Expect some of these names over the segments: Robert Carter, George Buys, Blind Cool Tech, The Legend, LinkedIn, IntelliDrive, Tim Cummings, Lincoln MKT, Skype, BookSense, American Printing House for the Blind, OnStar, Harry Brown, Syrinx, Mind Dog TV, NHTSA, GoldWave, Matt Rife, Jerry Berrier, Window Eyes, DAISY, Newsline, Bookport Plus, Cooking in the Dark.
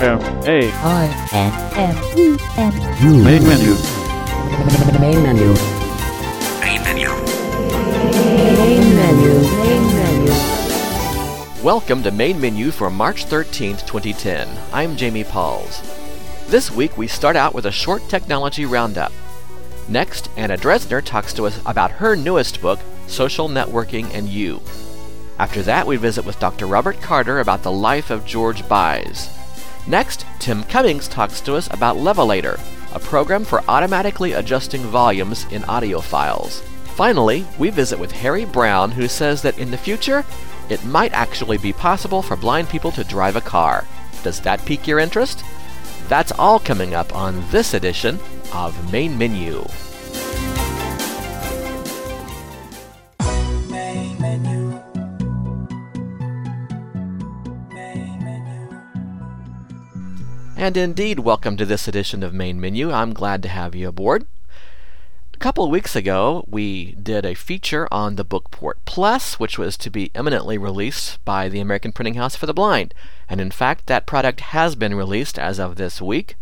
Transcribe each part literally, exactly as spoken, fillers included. M A I N M E N U. Main menu. Main menu. Main menu. Main menu. Main menu. Welcome to Main Menu for March thirteenth, twenty ten. I'm Jamie Pauls. This week we start out with a short technology roundup. Next, Anna Dresner talks to us about her newest book, Social Networking and You. After that, we visit with Doctor Robert Carter about the life of George Buys. Next, Tim Cummings talks to us about Levelator, a program for automatically adjusting volumes in audio files. Finally, we visit with Harry Brown, who says that in the future, it might actually be possible for blind people to drive a car. Does that pique your interest? That's all coming up on this edition of Main Menu. Main Menu. Main Menu. And indeed, welcome to this edition of Main Menu. I'm glad to have you aboard. A couple of weeks ago, we did a feature on the Bookport Plus, which was to be imminently released by the American Printing House for the Blind. And in fact, that product has been released as of this week.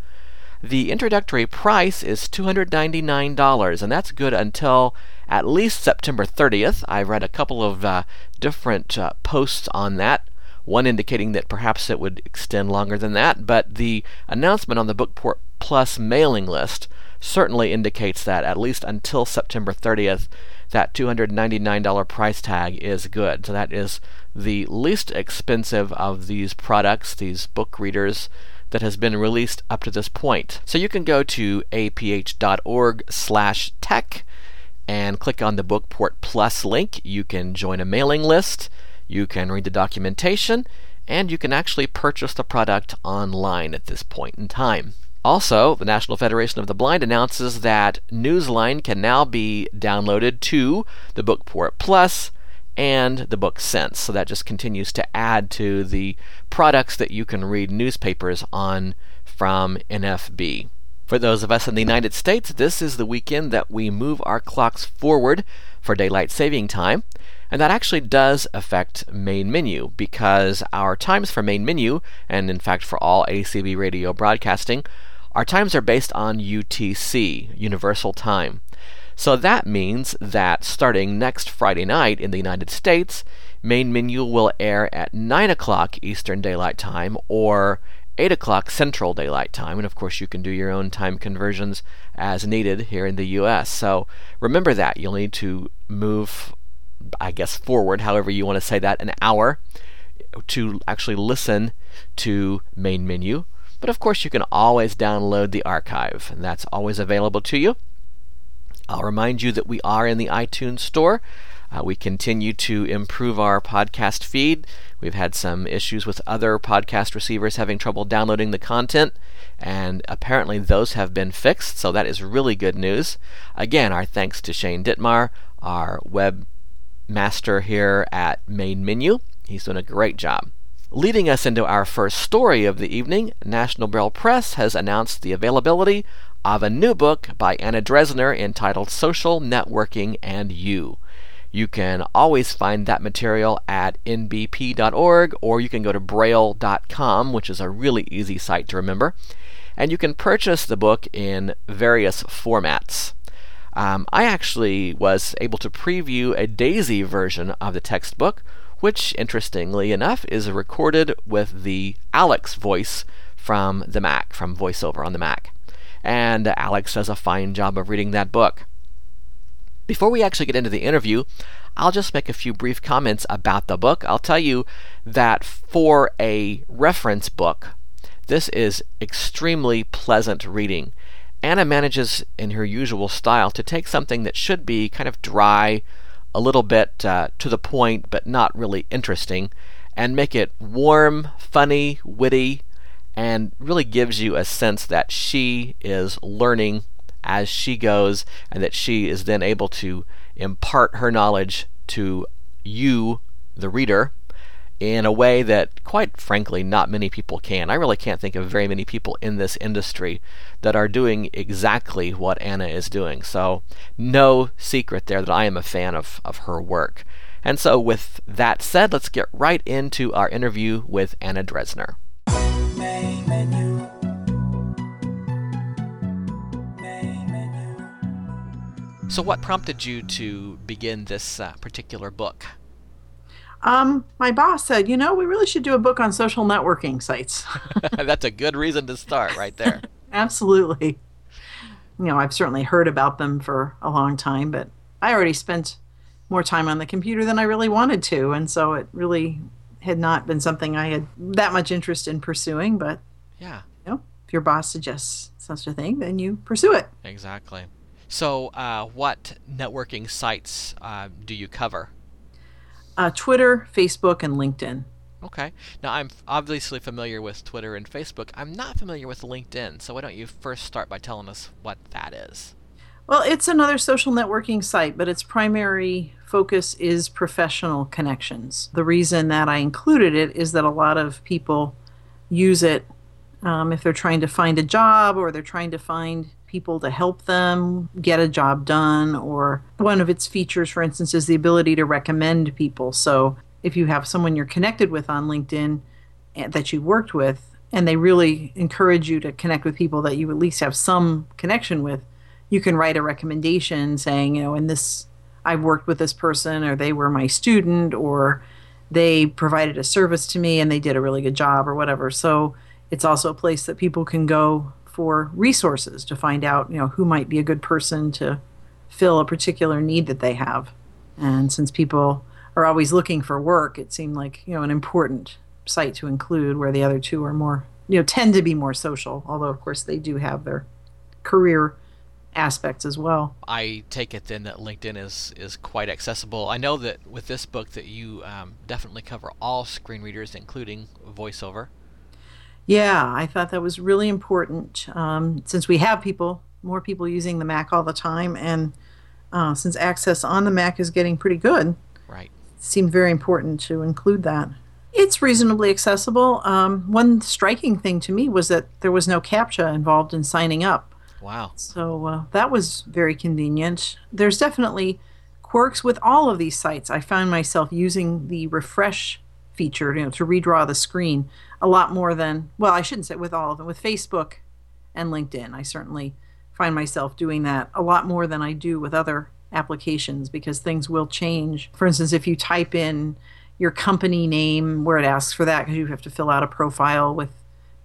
The introductory price is two hundred ninety-nine dollars, and that's good until at least September thirtieth. I read a couple of uh, different uh, posts on that, one indicating that perhaps it would extend longer than that, but the announcement on the Bookport Plus mailing list certainly indicates that at least until September thirtieth, that two hundred ninety-nine dollars price tag is good. So that is the least expensive of these products, these book readers, that has been released up to this point. So you can go to a p h dot org slash tech and click on the Bookport Plus link. You can join a mailing list, you can read the documentation, and you can actually purchase the product online at this point in time. Also, the National Federation of the Blind announces that Newsline can now be downloaded to the Bookport Plus and the BookSense. So that just continues to add to the products that you can read newspapers on from N F B. For those of us in the United States, this is the weekend that we move our clocks forward for daylight saving time. And that actually does affect Main Menu, because our times for Main Menu, and in fact for all A C B radio broadcasting, our times are based on U T C, Universal Time. So that means that starting next Friday night in the United States, Main Menu will air at nine o'clock Eastern Daylight Time or eight o'clock Central Daylight Time. And of course, you can do your own time conversions as needed here in the U S. So remember that. You'll need to move, I guess, forward, however you want to say that, an hour to actually listen to Main Menu. But of course, you can always download the archive, and that's always available to you. I'll remind you that we are in the iTunes store. Uh, we continue to improve our podcast feed. We've had some issues with other podcast receivers having trouble downloading the content, and apparently those have been fixed, so that is really good news. Again, our thanks to Shane Ditmar, our web master here at Main Menu. He's doing a great job. Leading us into our first story of the evening, National Braille Press has announced the availability of a new book by Anna Dresner entitled Social Networking and You. You can always find that material at n b p dot org, or you can go to braille dot com, which is a really easy site to remember, and you can purchase the book in various formats. Um, I actually was able to preview a DAISY version of the textbook, which, interestingly enough, is recorded with the Alex voice from the Mac, from VoiceOver on the Mac. And Alex does a fine job of reading that book. Before we actually get into the interview, I'll just make a few brief comments about the book. I'll tell you that for a reference book, this is extremely pleasant reading. Anna manages, in her usual style, to take something that should be kind of dry, a little bit uh, to the point, but not really interesting, and make it warm, funny, witty, and really gives you a sense that she is learning as she goes, and that she is then able to impart her knowledge to you, the reader, in a way that, quite frankly, not many people can. I really can't think of very many people in this industry that are doing exactly what Anna is doing. So no secret there that I am a fan of, of her work. And so with that said, let's get right into our interview with Anna Dresner. Main Menu. So what prompted you to begin this uh, particular book? Um, my boss said, you know, we really should do a book on social networking sites. That's a good reason to start right there. Absolutely. You know, I've certainly heard about them for a long time, but I already spent more time on the computer than I really wanted to. And so it really had not been something I had that much interest in pursuing. But, yeah, you know, if your boss suggests such a thing, then you pursue it. Exactly. So uh, what networking sites uh, do you cover? Uh, Twitter, Facebook, and LinkedIn. Okay. Now, I'm obviously familiar with Twitter and Facebook. I'm not familiar with LinkedIn, so why don't you first start by telling us what that is? Well, it's another social networking site, but its primary focus is professional connections. The reason that I included it is that a lot of people use it um, if they're trying to find a job, or they're trying to find people to help them get a job done, or one of its features, for instance, is the ability to recommend people. So if you have someone you're connected with on LinkedIn that you worked with, and they really encourage you to connect with people that you at least have some connection with, you can write a recommendation saying, you know, in this, I've worked with this person, or they were my student, or they provided a service to me and they did a really good job, or whatever. So it's also a place that people can go for resources to find out, you know, who might be a good person to fill a particular need that they have. And since people are always looking for work, it seemed like, you know, an important site to include, where the other two are more, you know, tend to be more social, although of course they do have their career aspects as well. I take it then that LinkedIn is is quite accessible. I know that with this book that you um, definitely cover all screen readers, including VoiceOver. Yeah, I thought that was really important um, since we have people, more people using the Mac all the time, and uh, since access on the Mac is getting pretty good, right, it seemed very important to include that. It's reasonably accessible. Um, one striking thing to me was that there was no CAPTCHA involved in signing up. Wow. So uh, that was very convenient. There's definitely quirks with all of these sites. I found myself using the refresh feature, you know, to redraw the screen a lot more than, well, I shouldn't say with all of them, with Facebook and LinkedIn. I certainly find myself doing that a lot more than I do with other applications, because things will change. For instance, if you type in your company name, where it asks for that, because you have to fill out a profile with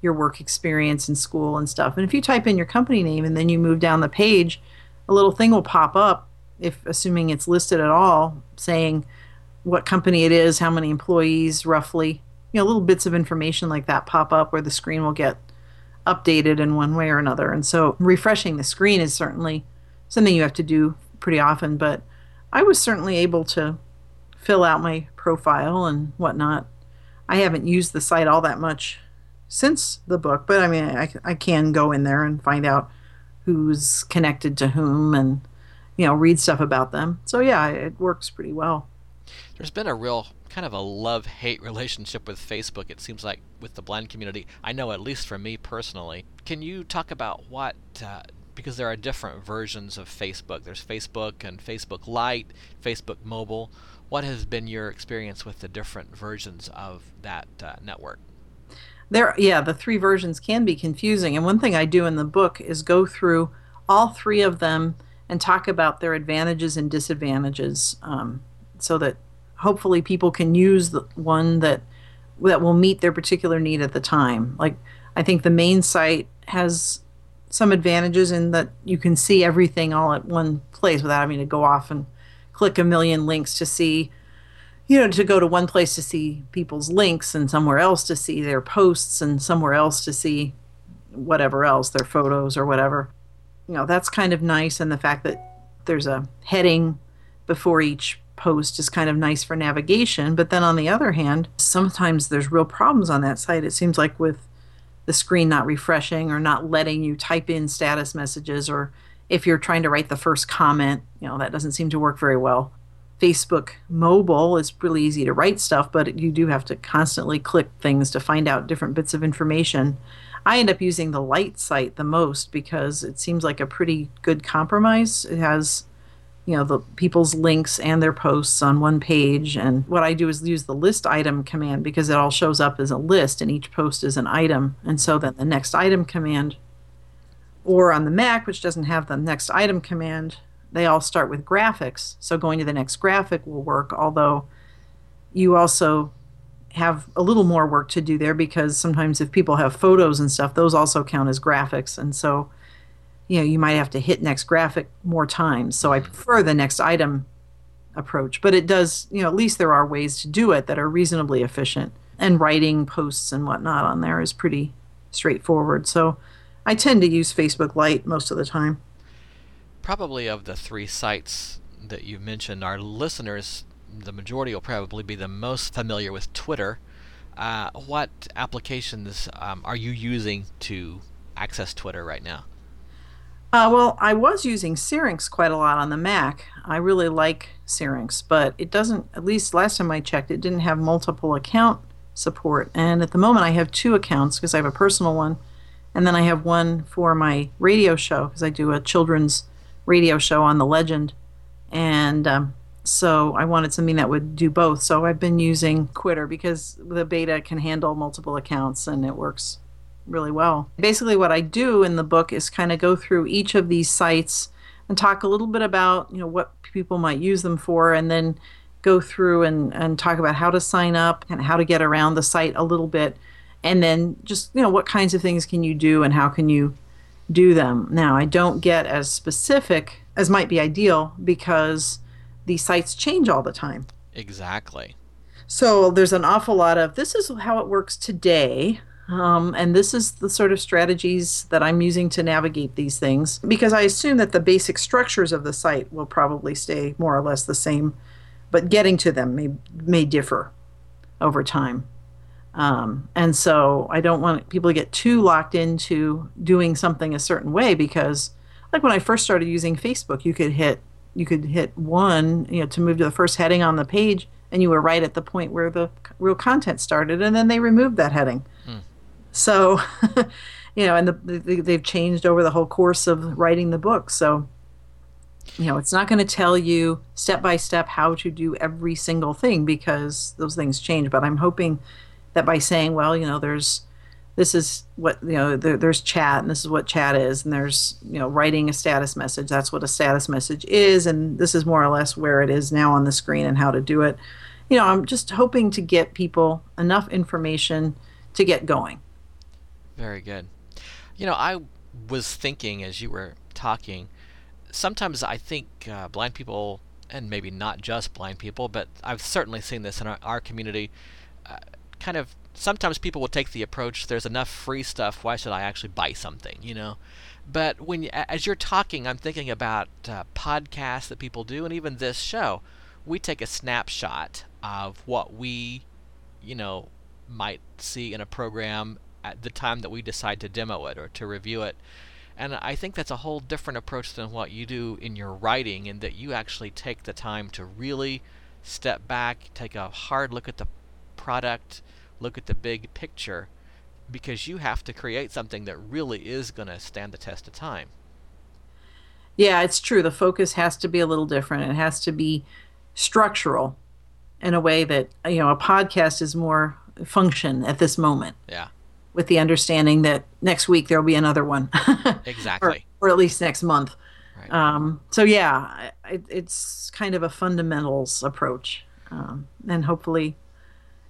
your work experience in school and stuff. And if you type in your company name and then you move down the page, a little thing will pop up, if assuming it's listed at all, saying what company it is, how many employees roughly. You know, little bits of information like that pop up where the screen will get updated in one way or another. And so refreshing the screen is certainly something you have to do pretty often, but I was certainly able to fill out my profile and whatnot. I haven't used the site all that much since the book, but I mean, I, I can go in there and find out who's connected to whom and, you know, read stuff about them. So yeah, it works pretty well. There's been a real kind of a love-hate relationship with Facebook, it seems like, with the blind community. I know, at least for me personally. Can you talk about what, uh, because there are different versions of Facebook. There's Facebook and Facebook Lite, Facebook Mobile. What has been your experience with the different versions of that uh, network? There, yeah, the three versions can be confusing. And one thing I do in the book is go through all three of them and talk about their advantages and disadvantages, um, so that hopefully people can use the one that that will meet their particular need at the time. Like, I think the main site has some advantages in that you can see everything all at one place without having to go off and click a million links to see, you know, to go to one place to see people's links and somewhere else to see their posts and somewhere else to see whatever else, their photos or whatever. You know, that's kind of nice. And the fact that there's a heading before each post is kind of nice for navigation. But then on the other hand, sometimes there's real problems on that site, it seems like, with the screen not refreshing or not letting you type in status messages, or if you're trying to write the first comment, you know, that doesn't seem to work very well. Facebook Mobile is really easy to write stuff, but you do have to constantly click things to find out different bits of information. I end up using the Lite site the most because it seems like a pretty good compromise. It has, you know, the people's links and their posts on one page. And what I do is use the list item command because it all shows up as a list and each post is an item. And so then the next item command, or on the Mac, which doesn't have the next item command, they all start with graphics. So going to the next graphic will work, although you also have a little more work to do there, because sometimes if people have photos and stuff, those also count as graphics. And so, you know, you might have to hit next graphic more times. So I prefer the next item approach. But it does, you know, at least there are ways to do it that are reasonably efficient. And writing posts and whatnot on there is pretty straightforward. So I tend to use Facebook Lite most of the time. Probably of the three sites that you mentioned, our listeners, the majority will probably be the most familiar with Twitter. Uh, what applications um, are you using to access Twitter right now? Uh, well, I was using Syrinx quite a lot on the Mac. I really like Syrinx, but it doesn't, at least last time I checked, it didn't have multiple account support. And at the moment I have two accounts because I have a personal one, and then I have one for my radio show because I do a children's radio show on The Legend. And um, so I wanted something that would do both. So I've been using Twitter because the beta can handle multiple accounts and it works really well. Basically what I do in the book is kind of go through each of these sites and talk a little bit about, you know, what people might use them for, and then go through and, and talk about how to sign up and how to get around the site a little bit, and then just, you know, what kinds of things can you do and how can you do them. Now, I don't get as specific as might be ideal because the sites change all the time. Exactly. So there's an awful lot of, this is how it works today. Um, and this is the sort of strategies that I'm using to navigate these things, because I assume that the basic structures of the site will probably stay more or less the same, but getting to them may may differ over time. Um, and so I don't want people to get too locked into doing something a certain way, because like when I first started using Facebook, you could hit you could hit one, you know, to move to the first heading on the page, and you were right at the point where the real content started, and then they removed that heading. Hmm. So, you know, and the, they've changed over the whole course of writing the book. So, you know, it's not going to tell you step by step how to do every single thing because those things change. But I'm hoping that by saying, well, you know, there's this is what, you know, there, there's chat, and this is what chat is, and there's, you know, writing a status message. That's what a status message is, and this is more or less where it is now on the screen and how to do it. You know, I'm just hoping to get people enough information to get going. Very good. You know, I was thinking as you were talking, sometimes I think uh, blind people, and maybe not just blind people, but I've certainly seen this in our, our community, uh, kind of sometimes people will take the approach, there's enough free stuff, why should I actually buy something, you know? But when as you're talking, I'm thinking about uh, podcasts that people do, and even this show. We take a snapshot of what we, you know, might see in a program at the time that we decide to demo it or to review it. And I think that's a whole different approach than what you do in your writing, in that you actually take the time to really step back, take a hard look at the product, look at the big picture, because you have to create something that really is going to stand the test of time. Yeah, it's true. The focus has to be a little different. It has to be structural in a way that, you know, a podcast is more function at this moment. Yeah. With the understanding that next week there'll be another one. Exactly. Or, or at least next month. Right. Um, so yeah, it, it's kind of a fundamentals approach. Um, and hopefully,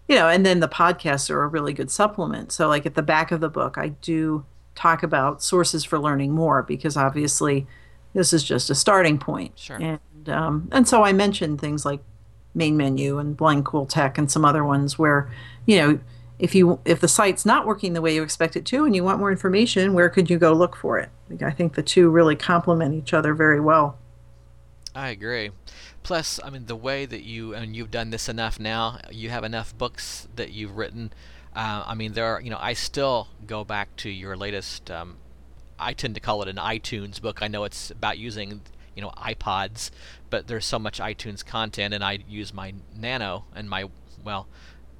you know, and then the podcasts are a really good supplement. So like at the back of the book, I do talk about sources for learning more, because obviously this is just a starting point. Sure. And, um, and so I mentioned things like Main Menu and Blind Cool Tech and some other ones where, you know, If you if the site's not working the way you expect it to and you want more information, where could you go look for it? I think the two really complement each other very well. I agree. Plus, I mean, the way that you, and you've done this enough now, you have enough books that you've written. Uh, I mean, there are, you know, I still go back to your latest, um, I tend to call it an iTunes book. I know it's about using, you know, iPods, but there's so much iTunes content, and I use my Nano and my, well,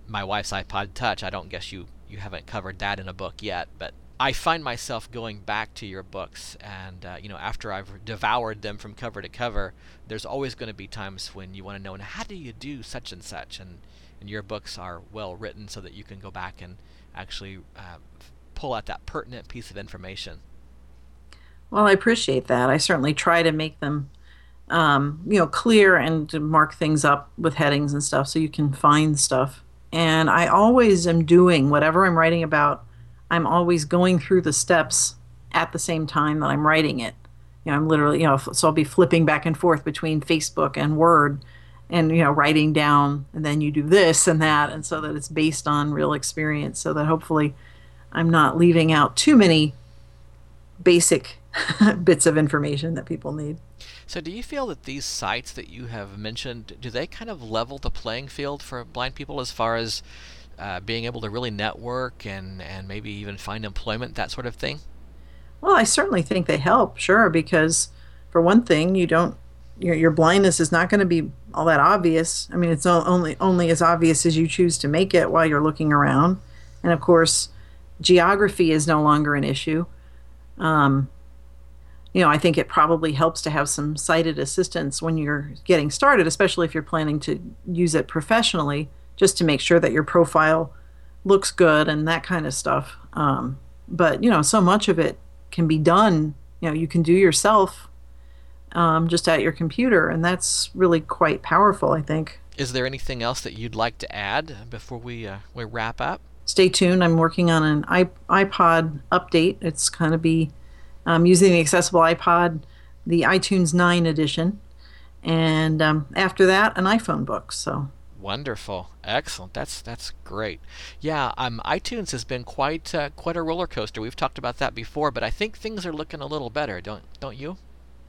my wife's iPod Touch. I don't guess you, you haven't covered that in a book yet, but I find myself going back to your books, and uh, you know, after I've devoured them from cover to cover, there's always going to be times when you want to know, how do you do such and such, and, and your books are well written so that you can go back and actually uh, pull out that pertinent piece of information. Well, I appreciate that. I certainly try to make them um, you know, clear and mark things up with headings and stuff so you can find stuff. And I always am doing whatever I'm writing about. I'm always going through the steps at the same time that I'm writing it. You know, I'm literally, you know, so I'll be flipping back and forth between Facebook and Word and, you know, writing down, and then you do this and that, and so that it's based on real experience, so that hopefully I'm not leaving out too many basic bits of information that people need. So do you feel that these sites that you have mentioned, do they kind of level the playing field for blind people as far as uh, being able to really network and, and maybe even find employment, that sort of thing? Well, I certainly think they help, sure, because for one thing, you don't, your, your blindness is not going to be all that obvious. I mean, it's only only as obvious as you choose to make it while you're looking around. And of course, geography is no longer an issue. Um, you know, I think it probably helps to have some sighted assistance when you're getting started, especially if you're planning to use it professionally, just to make sure that your profile looks good and that kind of stuff. Um, but, you know, so much of it can be done, you know, you can do yourself um, just at your computer, and that's really quite powerful, I think. Is there anything else that you'd like to add before we uh, we wrap up? Stay tuned. I'm working on an iPod update. It's going to be um, using the accessible iPod, the iTunes nine edition, and um, after that, an iPhone book. So wonderful, excellent. That's that's great. Yeah, um, iTunes has been quite uh, quite a roller coaster. We've talked about that before, but I think things are looking a little better, don't don't you?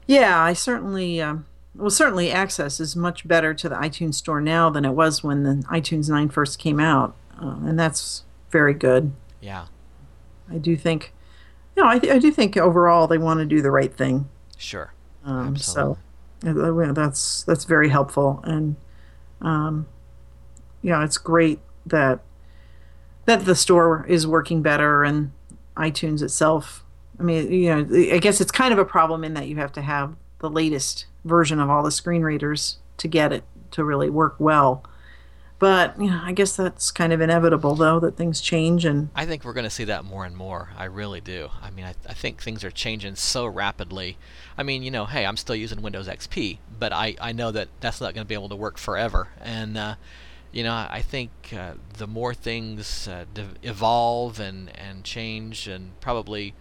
Yeah, I certainly. Um, well, certainly, access is much better to the iTunes store now than it was when the iTunes nine first came out. Uh, and that's very good. Yeah, I do think, you know, I, th- I do think overall they want to do the right thing. Sure. Um, Absolutely. So uh, that's that's very helpful, and um, you know, it's great that that the store is working better and iTunes itself. I mean, you know, I guess it's kind of a problem in that you have to have the latest version of all the screen readers to get it to really work well. But, you know, I guess that's kind of inevitable, though, that things change. And I think we're going to see that more and more. I really do. I mean, I, I think things are changing so rapidly. I mean, you know, hey, I'm still using Windows X P, but I, I know that that's not going to be able to work forever. And, uh, you know, I think uh, the more things uh, evolve and, and change, and probably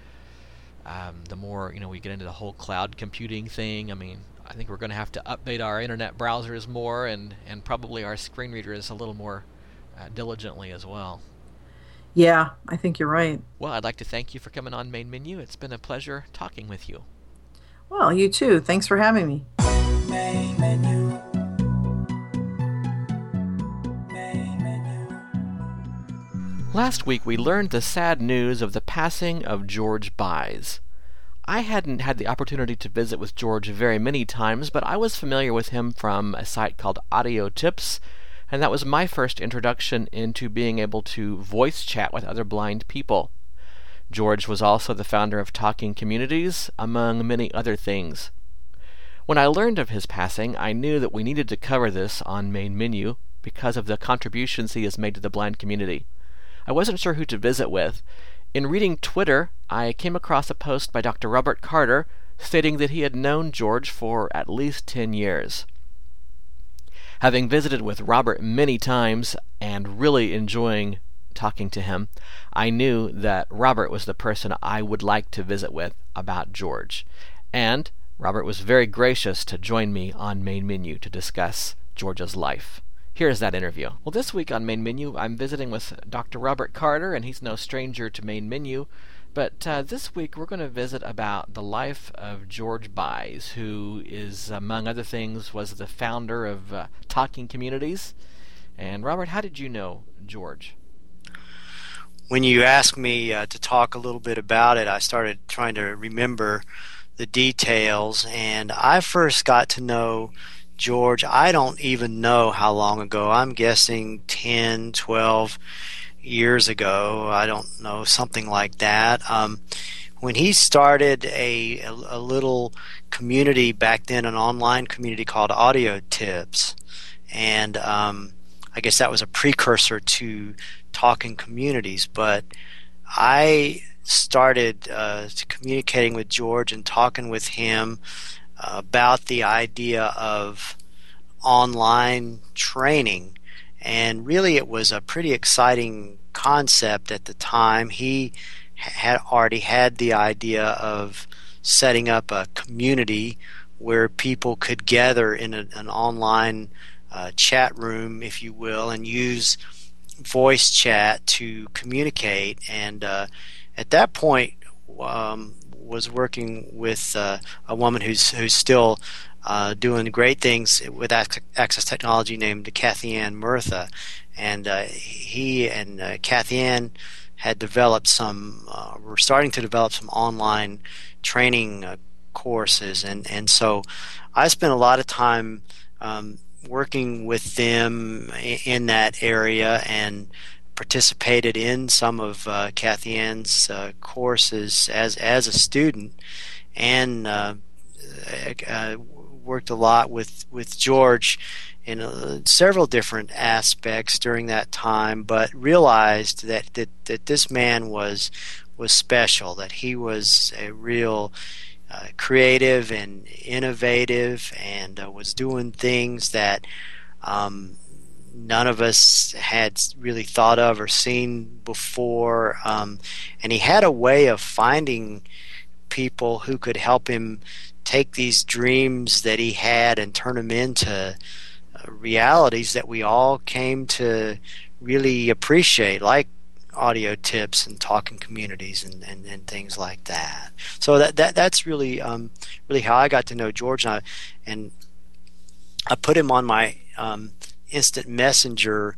um, the more, you know, we get into the whole cloud computing thing, I mean, I think we're going to have to update our internet browsers more, and, and probably our screen readers a little more uh, diligently as well. Yeah, I think you're right. Well, I'd like to thank you for coming on Main Menu. It's been a pleasure talking with you. Well, you too. Thanks for having me. Main Menu. Main Menu. Last week we learned the sad news of the passing of George Buys. I hadn't had the opportunity to visit with George very many times, but I was familiar with him from a site called Audio Tips, and that was my first introduction into being able to voice chat with other blind people. George was also the founder of Talking Communities, among many other things. When I learned of his passing, I knew that we needed to cover this on Main Menu because of the contributions he has made to the blind community. I wasn't sure who to visit with. In reading Twitter, I came across a post by Doctor Robert Carter stating that he had known George for at least ten years. Having visited with Robert many times and really enjoying talking to him, I knew that Robert was the person I would like to visit with about George. And Robert was very gracious to join me on Main Menu to discuss George's life. Here's that interview. Well, this week on Main Menu, I'm visiting with Doctor Robert Carter, and he's no stranger to Main Menu. But uh, this week, we're going to visit about the life of George Buys, who is, among other things, was the founder of uh, Talking Communities. And Robert, how did you know George? When you asked me uh, to talk a little bit about it, I started trying to remember the details, and I first got to know George, I don't even know how long ago. I'm guessing ten, twelve years ago. I don't know, something like that. Um, when he started a, a little community back then, an online community called Audio Tips. And um, I guess that was a precursor to Talking Communities. But I started uh, communicating with George and talking with him about the idea of online training, and really it was a pretty exciting concept at the time. He had already had the idea of setting up a community where people could gather in a, an online uh, chat room, if you will, and use voice chat to communicate. And uh, at that point, um, was working with uh, a woman who's who's still uh, doing great things with access technology, named Kathy Ann Murtha. And uh, he and uh, Kathy Ann had developed some, uh, were starting to develop some online training uh, courses, and and so I spent a lot of time um, working with them in that area, and participated in some of uh, Kathy Ann's uh, courses as as a student, and uh, I worked a lot with with George in uh, several different aspects during that time, but realized that that, that this man was was special, that he was a real Uh, creative and innovative, and uh, was doing things that um, none of us had really thought of or seen before. Um, and he had a way of finding people who could help him take these dreams that he had and turn them into uh, realities that we all came to really appreciate, like Audio Tips and Talking Communities and, and, and things like that. So that that that's really um, really how I got to know George, and I, and I put him on my um, instant messenger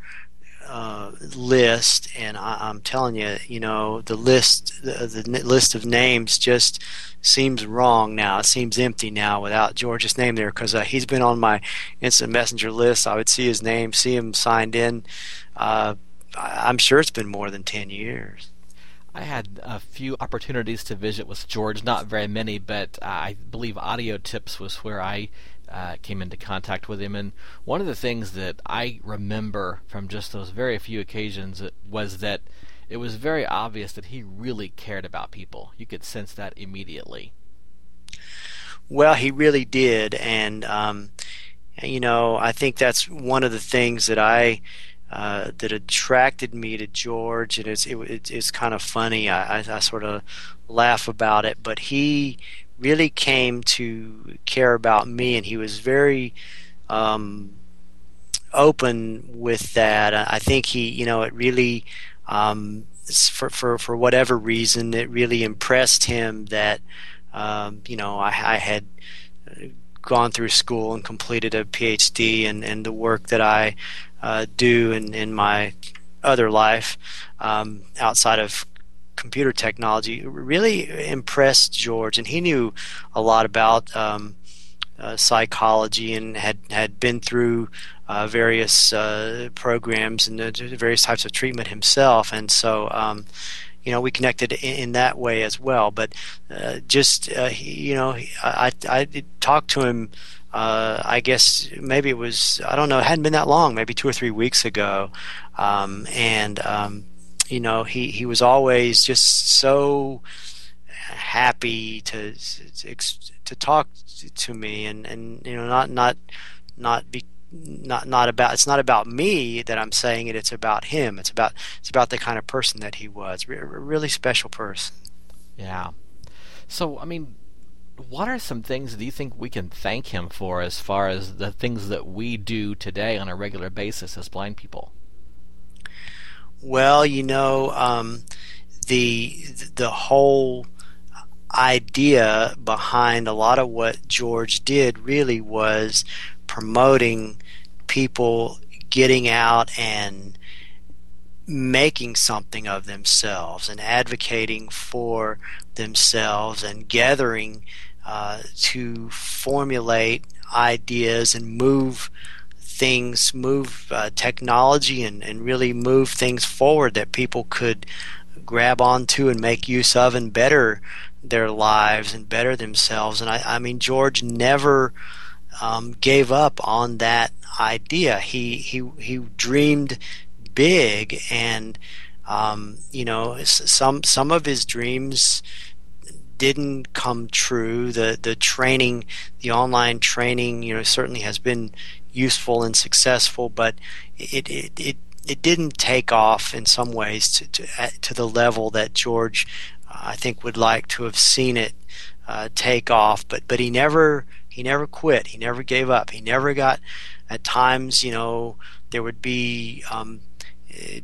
uh, list. And I, I'm telling you, you know, the list the, the list of names just seems wrong now. It seems empty now without George's name there, because uh, he's been on my instant messenger list. I would see his name, see him signed in. Uh, I'm sure it's been more than ten years. I had a few opportunities to visit with George, not very many, but uh, I believe Audio Tips was where I uh, came into contact with him. And one of the things that I remember from just those very few occasions was that it was very obvious that he really cared about people. You could sense that immediately. Well, he really did. And, um, you know, I think that's one of the things that I... Uh, that attracted me to George, and it's it, it's kind of funny. I, I, I sort of laugh about it, but he really came to care about me, and he was very um, open with that. I think he, you know, it really um, for for for whatever reason, it really impressed him that um, you know I, I had gone through school and completed a P H D, and and the work that I Uh, do in, in my other life um, outside of computer technology really impressed George, and he knew a lot about um, uh, psychology, and had, had been through uh, various uh, programs and uh, various types of treatment himself, and so um, you know we connected in, in that way as well. But uh, just uh, he, you know I, I, I talked to him. Uh, I guess maybe it was, I don't know, it hadn't been that long, maybe two or three weeks ago. Um, and, um, you know, he, he was always just so happy to to talk to me, and, and you know, not not not be not not about it's not about me that I'm saying it, it's about him. It's about it's about the kind of person that he was. A really special person. Yeah. So, I mean, what are some things do you think we can thank him for as far as the things that we do today on a regular basis as blind people? Well, you know, um, the the whole idea behind a lot of what George did really was promoting people getting out and making something of themselves, and advocating for themselves, and gathering uh, to formulate ideas and move things, move uh, technology, and, and really move things forward that people could grab onto and make use of and better their lives and better themselves. And I, I mean, George never um, gave up on that idea. He he he dreamed big, and um, you know, some some of his dreams didn't come true. The the training, the online training, you know, certainly has been useful and successful, but it it it, it didn't take off in some ways to to, to the level that George, uh, I think, would like to have seen it uh, take off. But but he never he never quit. He never gave up. He never got. At times, you know, there would be um,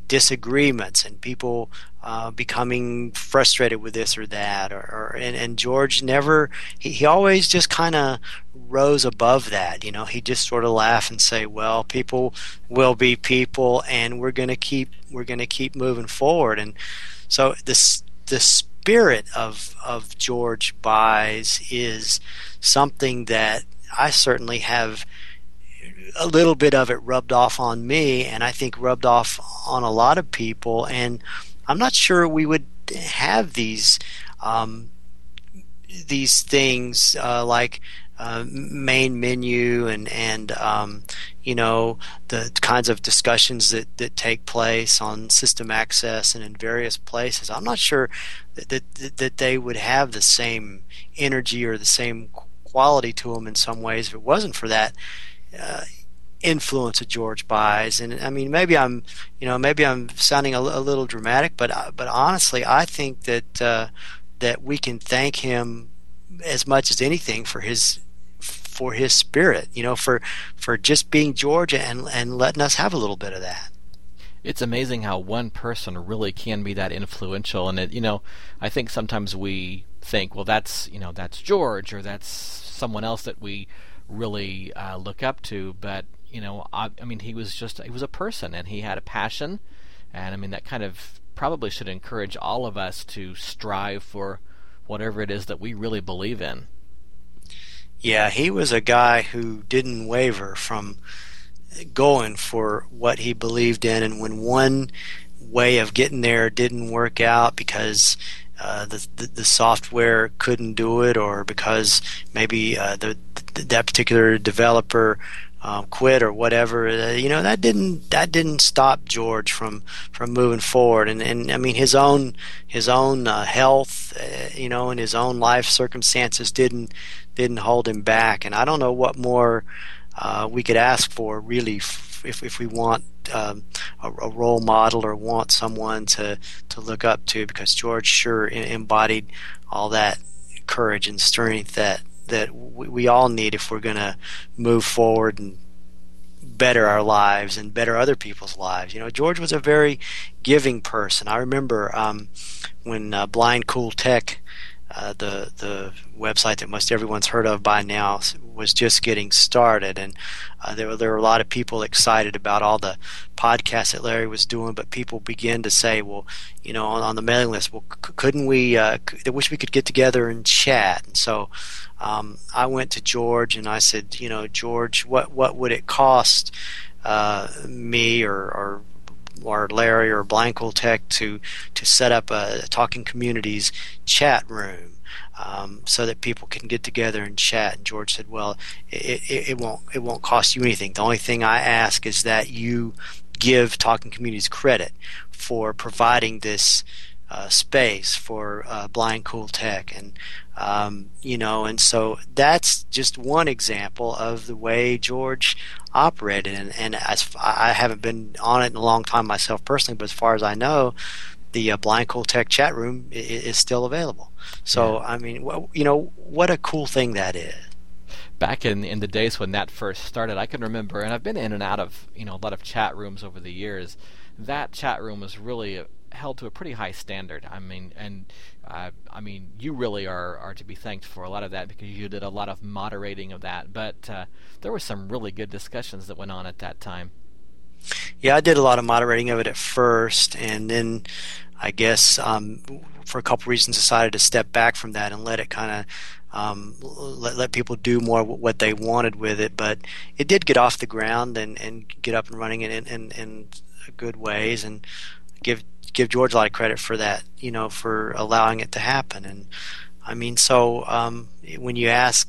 disagreements and people uh, becoming frustrated with this or that, or, or and, and George never he, he always just kind of rose above that. You know, he just sort of laugh and say, well, people will be people, and we're going to keep we're going to keep moving forward. And so this the spirit of of George Buys is something that I certainly have a little bit of it rubbed off on me, and I think rubbed off on a lot of people. And I'm not sure we would have these um, these things uh, like uh, main menu and and um, you know, the kinds of discussions that, that take place on system access and in various places. I'm not sure that that, that they would have the same energy or the same quality to them in some ways if it wasn't for that Uh, influence of George Buys. And I mean, maybe I'm, you know, maybe I'm sounding a, a little dramatic, but but honestly, I think that uh, that we can thank him as much as anything for his for his spirit, you know, for for just being George and and letting us have a little bit of that. It's amazing how one person really can be that influential, and it, you know, I think sometimes we think, well, that's, you know, that's George, or that's someone else that we really uh, look up to, but you know, I, I mean, he was just he was a person, and he had a passion, and I mean, that kind of probably should encourage all of us to strive for whatever it is that we really believe in. Yeah, he was a guy who didn't waver from going for what he believed in, and when one way of getting there didn't work out because Uh, the, the the software couldn't do it, or because maybe uh, the, the that particular developer um, quit or whatever, uh, you know, that didn't that didn't stop George from, from moving forward. And, and I mean, his own his own uh, health, uh, you know, and his own life circumstances didn't didn't hold him back. And I don't know what more uh, we could ask for, really, f- if if we want. Um, a, a role model or want someone to, to look up to, because George sure embodied all that courage and strength that that we, we all need if we're going to move forward and better our lives and better other people's lives. You know, George was a very giving person. I remember um, when uh, Blind Cool Tech, uh, the the website that most everyone's heard of by now, was just getting started, and uh, there were there were a lot of people excited about all the podcasts that Larry was doing. But people began to say, "Well, you know, on, on the mailing list, well, c- couldn't we? Uh, c- I wish we could get together and chat." And so um, I went to George and I said, "You know, George, what what would it cost uh, me or or or Larry or Blind Cool Tech to to set up a Talking Communities chat room?" Um, so that people can get together and chat. And George said, "Well, it, it, it won't it won't cost you anything. The only thing I ask is that you give Talking Communities credit for providing this uh, space for uh, Blind Cool Tech." And um, you know, and so that's just one example of the way George operated. And, and as I haven't been on it in a long time myself personally, but as far as I know, the uh, Blind Cool Tech chat room is, is still available. So, yeah. I mean, w- you know, what a cool thing that is. Back in, in the days when that first started, I can remember, and I've been in and out of, you know, a lot of chat rooms over the years, that chat room was really held to a pretty high standard. I mean, and uh, I mean, you really are, are to be thanked for a lot of that, because you did a lot of moderating of that. But uh, there were some really good discussions that went on at that time. Yeah, I did a lot of moderating of it at first, and then I guess um, for a couple reasons decided to step back from that and let it kind of um, let, let people do more what they wanted with it. But it did get off the ground and, and get up and running in, in, in good ways, and give give George a lot of credit for that, you know, for allowing it to happen. And I mean, so um, when you ask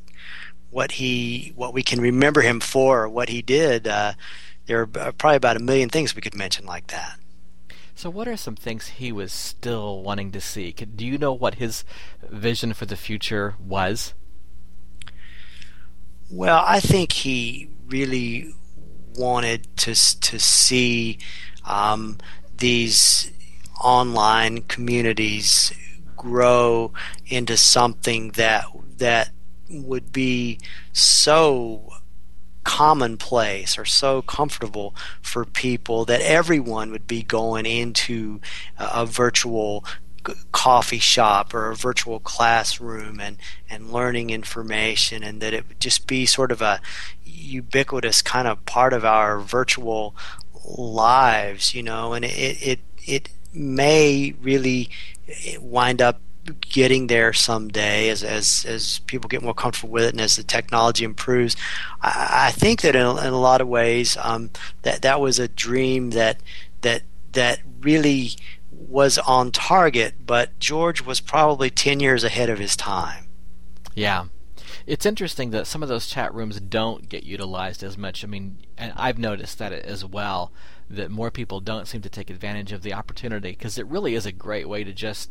what he what we can remember him for, what he did, uh, there are probably about a million things we could mention like that. So what are some things he was still wanting to see? Do you know what his vision for the future was? Well, I think he really wanted to to see um, these online communities grow into something that that would be so commonplace or so comfortable for people that everyone would be going into a, a virtual coffee shop or a virtual classroom and, and learning information, and that it would just be sort of a ubiquitous kind of part of our virtual lives, you know, and it it, it may really wind up getting there someday as, as as people get more comfortable with it and as the technology improves. I, I think that in, in a lot of ways um, that that was a dream that that that really was on target, but George was probably ten years ahead of his time. Yeah. It's interesting that some of those chat rooms don't get utilized as much. I mean, and I've noticed that as well, that more people don't seem to take advantage of the opportunity, because it really is a great way to just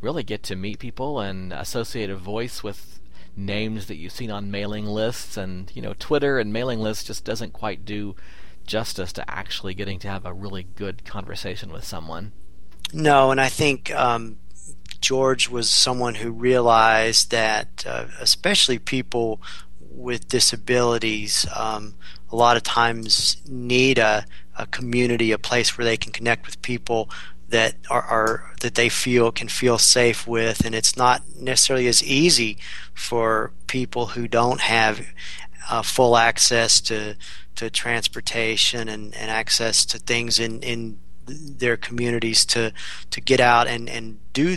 really get to meet people and associate a voice with names that you've seen on mailing lists. And, you know, Twitter and mailing lists just doesn't quite do justice to actually getting to have a really good conversation with someone. No, and I think um, George was someone who realized that uh, especially people with disabilities um, a lot of times need a, a community, a place where they can connect with people that are, are that they feel can feel safe with, and it's not necessarily as easy for people who don't have uh, full access to to transportation and, and access to things in, in their communities to to get out and, and do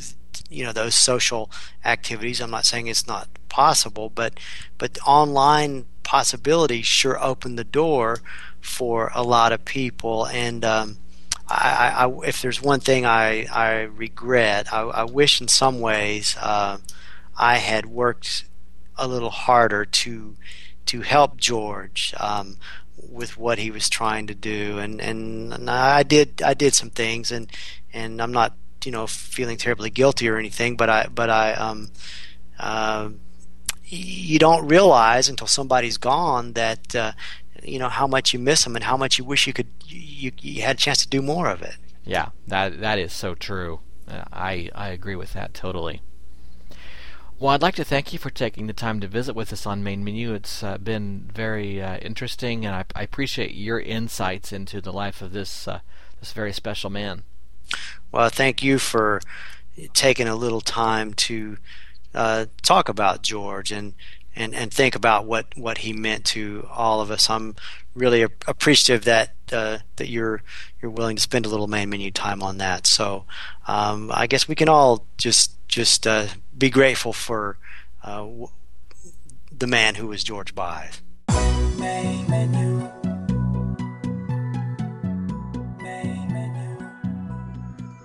you know those social activities. I'm not saying it's not possible, but but online possibilities sure open the door for a lot of people. And um, I, I, if there's one thing I, I regret, I, I wish in some ways uh, I had worked a little harder to to help George um, with what he was trying to do, and, and and I did I did some things, and and I'm not you know feeling terribly guilty or anything, but I but I um uh, you don't realize until somebody's gone that. Uh, you know how much you miss them and how much you wish you could you, you had a chance to do more of it. Yeah, that that is so true. I I agree with that totally. Well, I'd like to thank you for taking the time to visit with us on Main Menu. It's uh, been very uh, interesting, and I, I appreciate your insights into the life of this uh, this very special man. Well, thank you for taking a little time to uh, talk about George and. And, and think about what, what he meant to all of us. I'm really ap- appreciative that uh, that you're you're willing to spend a little Main Menu time on that. So um, I guess we can all just just uh, be grateful for uh, w- the man who was George Buys. Main Menu.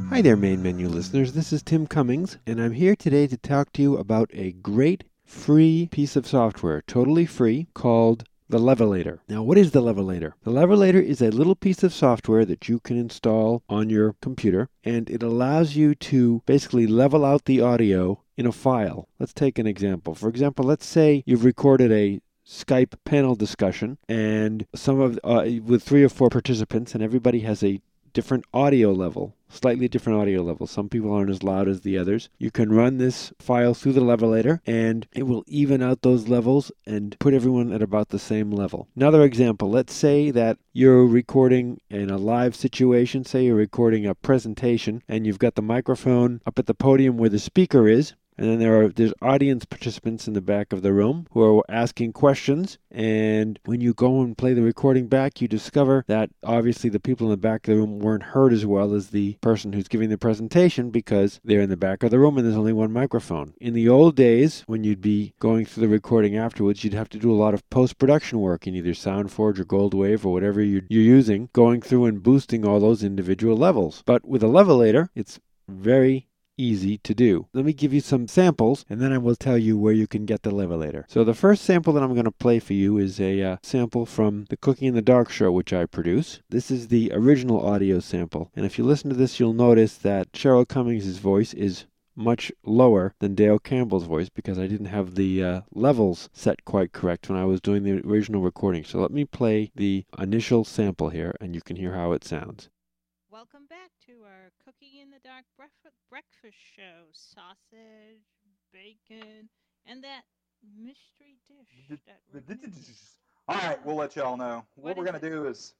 Hi there, Main Menu listeners. This is Tim Cummings, and I'm here today to talk to you about a great free piece of software, totally free, called the Levelator. Now, what is the Levelator? The Levelator is a little piece of software that you can install on your computer, and it allows you to basically level out the audio in a file. Let's take an example. For example, let's say you've recorded a Skype panel discussion, and some of uh, with three or four participants, and everybody has a different audio level. Slightly different audio level. Some people aren't as loud as the others. You can run this file through the Levelator, and it will even out those levels and put everyone at about the same level. Another example, let's say that you're recording in a live situation. Say you're recording a presentation, and you've got the microphone up at the podium where the speaker is, and then there are there's audience participants in the back of the room who are asking questions. And when you go and play the recording back, you discover that obviously the people in the back of the room weren't heard as well as the person who's giving the presentation, because they're in the back of the room and there's only one microphone. In the old days, when you'd be going through the recording afterwards, you'd have to do a lot of post-production work in either SoundForge or GoldWave or whatever you're using, going through and boosting all those individual levels. But with a Levelator, it's very easy to do. Let me give you some samples, and then I will tell you where you can get the Levelator. So the first sample that I'm going to play for you is a uh, sample from the Cooking in the Dark show, which I produce. This is the original audio sample, and if you listen to this, you'll notice that Cheryl Cummings' voice is much lower than Dale Campbell's voice because I didn't have the uh, levels set quite correct when I was doing the original recording. So let me play the initial sample here, and you can hear how it sounds. Welcome back to our Cooking in the Dark bref- breakfast show. Sausage, bacon, and that mystery dish. That all right, we'll let y'all know. What, what we're going to do is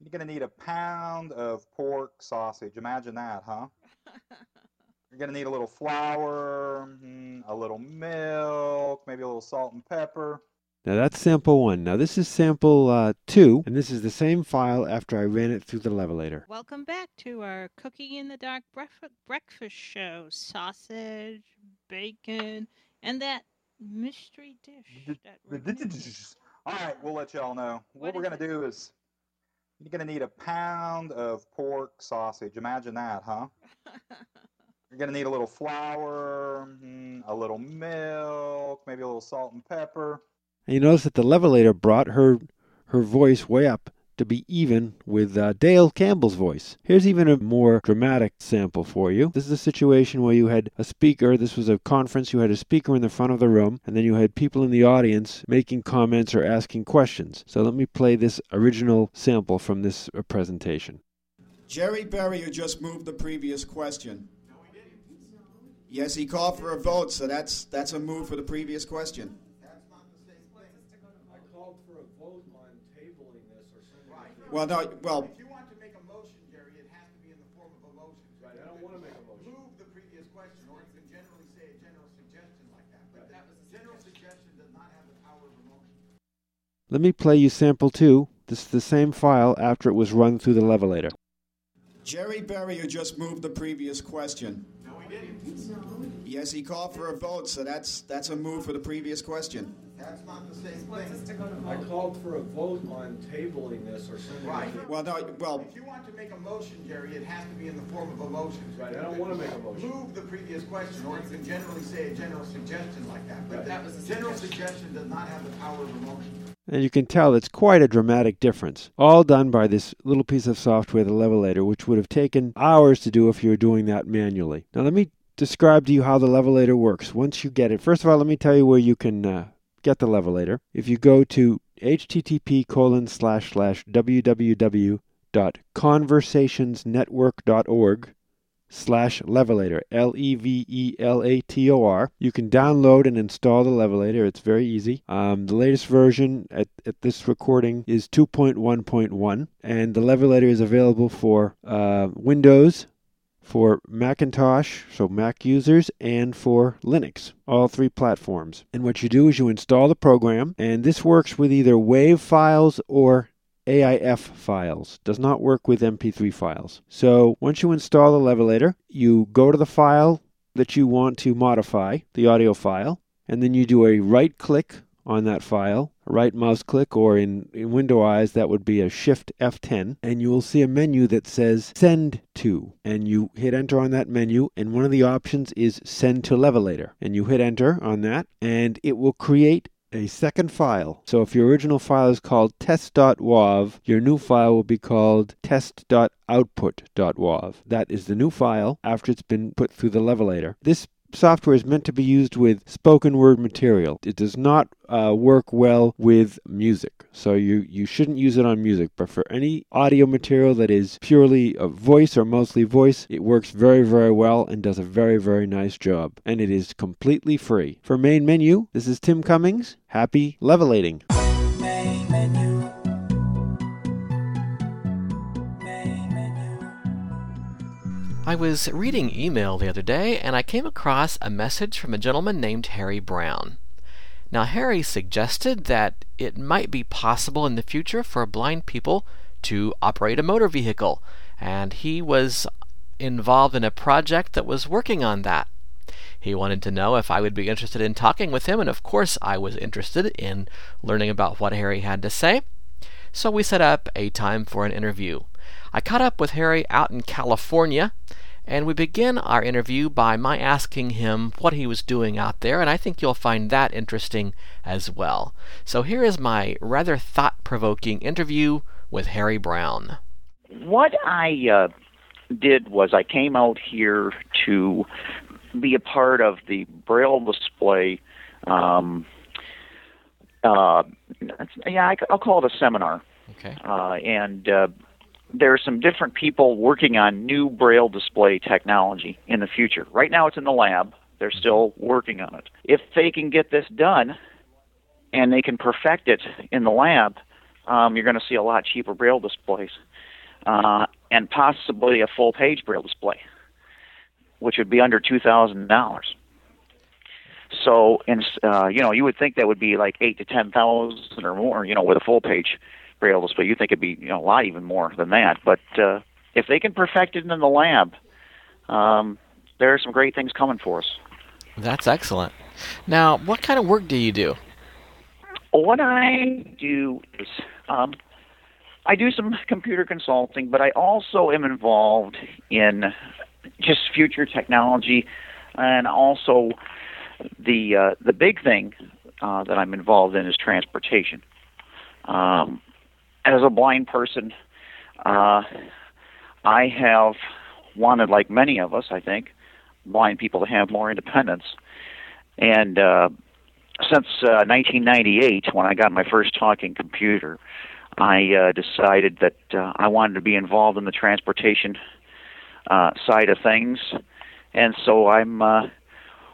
you're going to need a pound of pork sausage. Imagine that, huh? You're going to need a little flour, a little milk, maybe a little salt and pepper. Now that's sample one. Now this is sample uh, two, and this is the same file after I ran it through the Levelator. Welcome back to our Cooking in the Dark bref- breakfast show. Sausage, bacon, and that mystery dish. That all right, we'll let you all know. What, what we're going to do is you're going to need a pound of pork sausage. Imagine that, huh? You're going to need a little flour, a little milk, maybe a little salt and pepper. And you notice that the Levelator brought her her voice way up to be even with uh, Dale Campbell's voice. Here's even a more dramatic sample for you. This is a situation where you had a speaker. This was a conference. You had a speaker in the front of the room, and then you had people in the audience making comments or asking questions. So let me play this original sample from this uh, presentation. Jerry Berrier just moved the previous question. No, he didn't. Yes, he called for a vote, so that's that's a move for the previous question. Well, no, well, if you want to make a motion, Jerry, it has to be in the form of a motion. Right, I don't want to make a motion. Move the previous question, or you can generally say a general suggestion like that. But that was a general suggestion does not have the power of a motion. Let me play you sample two. This is the same file after it was run through the Levelator. Jerry Berrier just moved the previous question. No, he didn't. Yes, he called for a vote, so that's that's a move for the previous question. That's not the same thing. I called for a vote on tabling this or something. Right. Well, no, well, if you want to make a motion, Jerry, it has to be in the form of a motion. Right. I don't want to make a motion. Move the previous question, or you can generally say a general suggestion like that. But right. that was a general suggestion does not have the power of a motion. And you can tell it's quite a dramatic difference. All done by this little piece of software, the Levelator, which would have taken hours to do if you were doing that manually. Now, let me describe to you how the Levelator works. Once you get it, first of all, let me tell you where you can Uh, get the Levelator. If you go to http colon slash slash www dot conversations network dot org slash levelator, L E V E L A T O R, you can download and install the Levelator. It's very easy. Um, the latest version at, at this recording is two point one point one, and the Levelator is available for uh, Windows, for Macintosh, so Mac users, and for Linux, all three platforms. And what you do is you install the program, and this works with either WAV files or A I F files. Does not work with M P three files. So once you install the Levelator, you go to the file that you want to modify, the audio file, and then you do a right-click on that file, a right mouse click, or in, in Window Eyes, that would be a Shift F ten, and you will see a menu that says Send To, and you hit Enter on that menu, and one of the options is Send To Levelator, and you hit Enter on that, and it will create a second file. So if your original file is called test dot wav, your new file will be called test dot output dot wav. That is the new file after it's been put through the Levelator. This software is meant to be used with spoken word material. It does not uh, work well with music, so you, you shouldn't use it on music, but for any audio material that is purely a voice or mostly voice, it works very, very well and does a very, very nice job, and it is completely free. For Main Menu, this is Tim Cummings. Happy levelating. Main Menu. I was reading email the other day, and I came across a message from a gentleman named Harry Brown. Now, Harry suggested that it might be possible in the future for blind people to operate a motor vehicle, and he was involved in a project that was working on that. He wanted to know if I would be interested in talking with him, and of course I was interested in learning about what Harry had to say. So we set up a time for an interview. I caught up with Harry out in California, And we begin our interview by my asking him what he was doing out there, and I think you'll find that interesting as well. So here is my rather thought-provoking interview with Harry Brown. What I uh, did was I came out here to be a part of the Braille display. Um, uh, yeah, I'll call it a seminar. Okay. Uh, and... Uh, There are some different people working on new Braille display technology in the future. Right now it's in the lab. They're still working on it. If they can get this done and they can perfect it in the lab, um, you're going to see a lot cheaper Braille displays uh, and possibly a full-page Braille display, which would be under two thousand dollars. So, and, uh, you know, you would think that would be like eight to ten thousand or more, you know, with a full-page Braille display. You think it'd be, you know, a lot even more than that. But uh, if they can perfect it in the lab, um, there are some great things coming for us. That's excellent. Now, what kind of work do you do? What I do is um, I do some computer consulting, but I also am involved in just future technology, and also the uh, the big thing uh, that I'm involved in is transportation. Um, As a blind person, uh, I have wanted, like many of us, I think, blind people to have more independence. And uh, since uh, nineteen ninety-eight, when I got my first talking computer, I uh, decided that uh, I wanted to be involved in the transportation uh, side of things. And so I'm uh,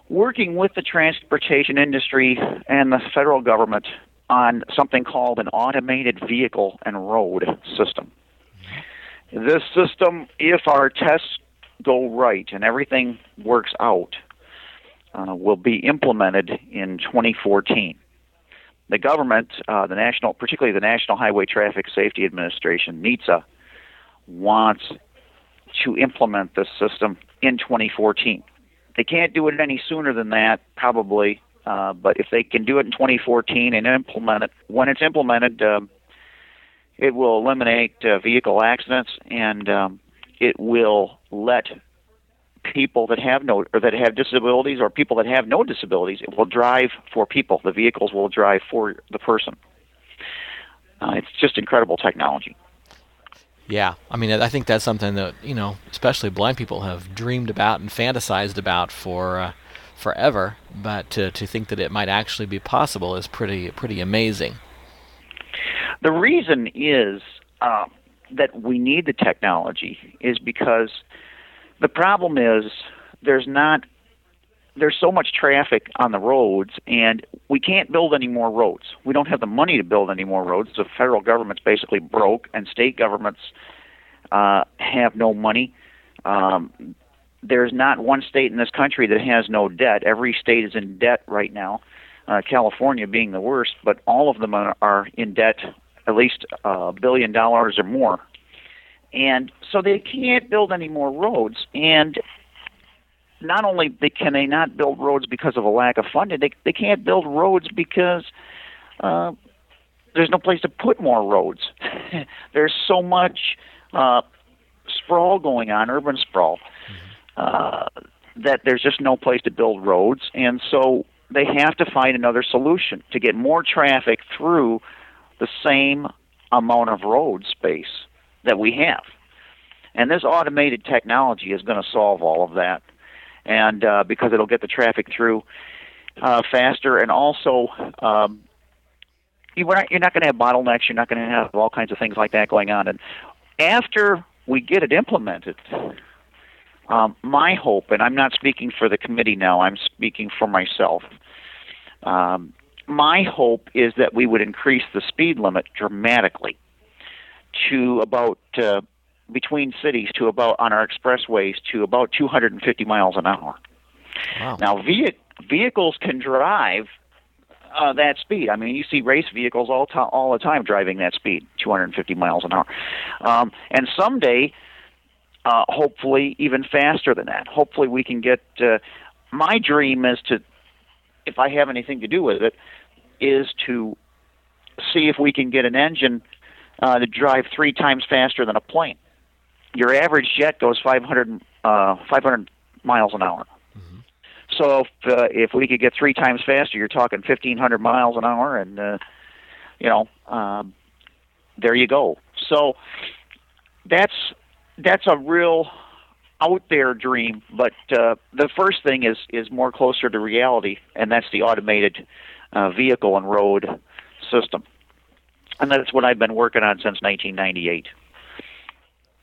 working with the transportation industry and the federal government on something called an automated vehicle and road system. This system, if our tests go right and everything works out, uh, will be implemented in twenty fourteen. The government, uh, the national, particularly the National Highway Traffic Safety Administration, NHTSA, wants to implement this system in twenty fourteen. They can't do it any sooner than that, probably. Uh, but if they can do it in twenty fourteen and implement it, when it's implemented, um, it will eliminate uh, vehicle accidents, and um, it will let people that have no or that have disabilities or people that have no disabilities, it will drive for people. The vehicles will drive for the person. Uh, it's just incredible technology. Yeah, I mean, I think that's something that, you know, especially blind people have dreamed about and fantasized about for uh, forever, but to, to think that it might actually be possible is pretty pretty amazing. The reason is uh, that we need the technology is because the problem is there's not there's so much traffic on the roads, and we can't build any more roads. We don't have the money to build any more roads. The federal government's basically broke, and state governments uh, have no money. Um, There's not one state in this country that has no debt. Every state is in debt right now, uh, California being the worst, but all of them are, are in debt at least a billion dollars or more. And so they can't build any more roads. And not only they, can they not build roads because of a lack of funding, they, they can't build roads because uh, there's no place to put more roads. There's so much uh, sprawl going on, urban sprawl. Uh, that there's just no place to build roads, and so they have to find another solution to get more traffic through the same amount of road space that we have. And this automated technology is going to solve all of that, and uh, because it'll get the traffic through uh, faster, and also um, you're not going to have bottlenecks, you're not going to have all kinds of things like that going on. And after we get it implemented, Um, my hope, and I'm not speaking for the committee now, I'm speaking for myself, um, my hope is that we would increase the speed limit dramatically to about, uh, between cities, to about, on our expressways, to about two hundred fifty miles an hour. Wow. Now, ve- vehicles can drive uh, that speed. I mean, you see race vehicles all, to- all the time driving that speed, two hundred fifty miles an hour. Um, and someday... Uh, hopefully even faster than that. Hopefully we can get, uh, my dream is to, if I have anything to do with it, is to see if we can get an engine uh, to drive three times faster than a plane. your average jet goes five hundred, uh, five hundred miles an hour. Mm-hmm. So if, uh, if we could get three times faster, you're talking fifteen hundred miles an hour, and uh, you know, um, there you go. So that's that's a real out there dream, but uh, the first thing is is more closer to reality, and that's the automated uh, vehicle and road system, and that's what I've been working on since nineteen ninety-eight.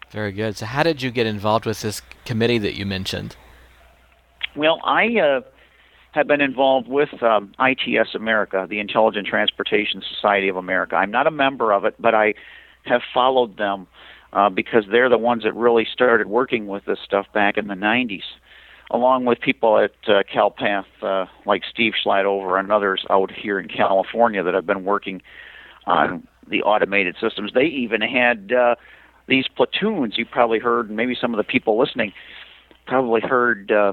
Very good. So how did you get involved with this committee that you mentioned? Well, I uh, have been involved with um, I T S America, the Intelligent Transportation Society of America. I'm not a member of it, but I have followed them uh, because they're the ones that really started working with this stuff back in the nineties, along with people at uh, CalPath uh, like Steve Schleidover and others out here in California that have been working on the automated systems. They even had... Uh, These platoons you probably heard, and maybe some of the people listening probably heard uh,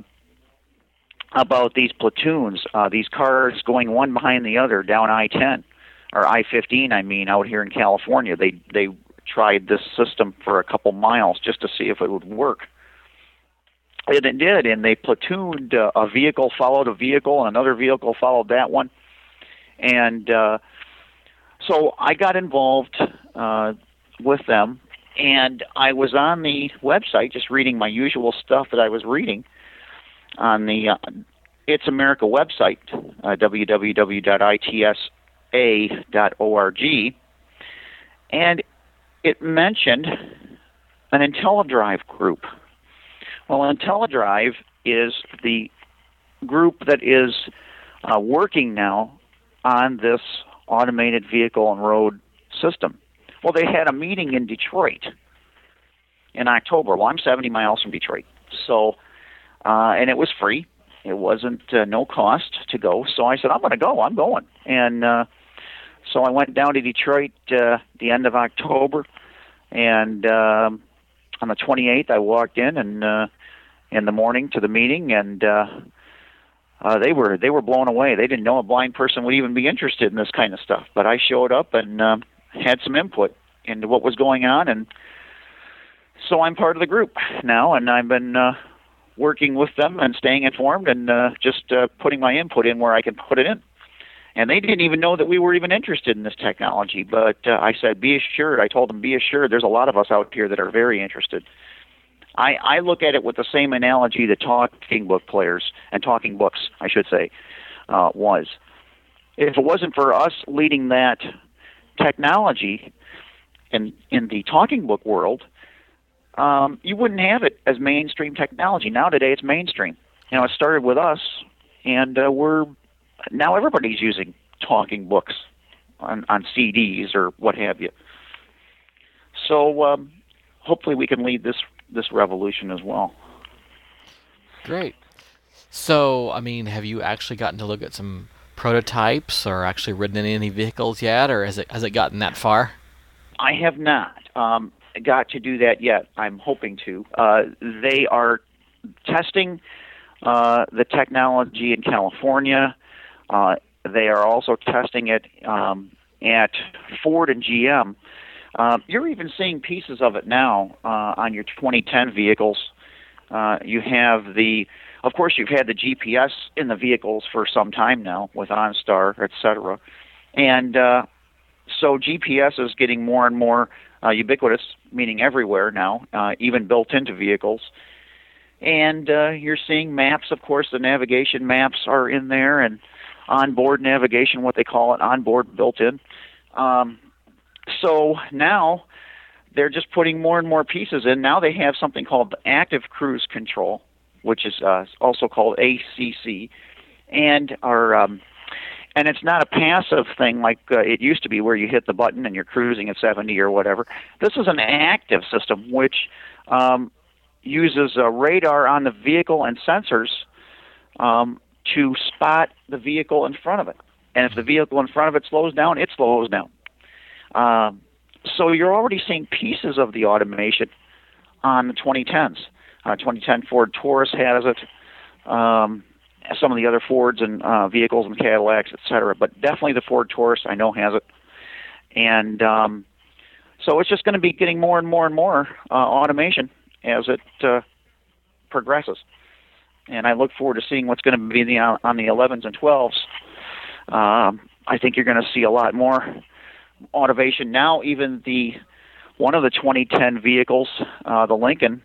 about these platoons, uh, these cars going one behind the other down I ten, or I fifteen, I mean, out here in California. They they tried this system for a couple miles just to see if it would work. And it did, and they platooned uh, a vehicle, followed a vehicle, and another vehicle followed that one. And uh, so I got involved uh, with them. And I was on the website just reading my usual stuff that I was reading on the uh, I T S America website, uh, w w w dot i t s a dot org, and it mentioned an IntelliDrive group. Well, IntelliDrive is the group that is uh, working now on this automated vehicle and road system. Well, they had a meeting in Detroit in October. Well, I'm seventy miles from Detroit, so uh, and it was free. It wasn't uh, no cost to go. So I said, I'm going to go. I'm going. And uh, so I went down to Detroit uh, the end of October, and uh, on the twenty-eighth, I walked in and uh, in the morning to the meeting, and uh, uh, they were they were blown away. They didn't know a blind person would even be interested in this kind of stuff. But I showed up and. Uh, had some input into what was going on, and so I'm part of the group now, and I've been uh, working with them and staying informed and uh, just uh, putting my input in where I can put it in. And they didn't even know that we were even interested in this technology, but uh, I said, be assured, I told them, be assured, there's a lot of us out here that are very interested. I, I look at it with the same analogy that talking book players, and talking books, I should say, uh, was. If it wasn't for us leading that technology in in the talking book world, um, you wouldn't have it as mainstream technology. Now today it's mainstream. You know, it started with us, and uh, we're now everybody's using talking books on, on C Ds or what have you. So um, hopefully we can lead this this revolution as well. Great. So, I mean, have you actually gotten to look at some prototypes or actually ridden in any vehicles yet, or has it has it gotten that far? I have not um, got to do that yet. I'm hoping to. Uh, they are testing uh, the technology in California. Uh, they are also testing it um, at Ford and G M. Uh, you're even seeing pieces of it now uh, on your twenty ten vehicles. Uh, you have the Of course, you've had the G P S in the vehicles for some time now with OnStar, et cetera. And uh, so G P S is getting more and more uh, ubiquitous, meaning everywhere now, uh, even built into vehicles. And uh, you're seeing maps, of course. The navigation maps are in there, and onboard navigation, what they call it, onboard built-in. Um, so now they're just putting more and more pieces in. Now they have something called active cruise control, which is uh, also called A C C, and our um, and it's not a passive thing like uh, it used to be, where you hit the button and you're cruising at seventy or whatever. This is an active system which um, uses a radar on the vehicle and sensors um, to spot the vehicle in front of it. And if the vehicle in front of it slows down, it slows down. Uh, so you're already seeing pieces of the automation on the twenty tens. Uh, twenty ten Ford Taurus has it, um, some of the other Fords and uh, vehicles and Cadillacs, et cetera. But definitely the Ford Taurus I know has it. And um, So it's just going to be getting more and more and more uh, automation as it uh, progresses. And I look forward to seeing what's going to be the, on the elevens and twelves. Um, I think you're going to see a lot more automation now. Even the one of the twenty ten vehicles, uh, the Lincoln,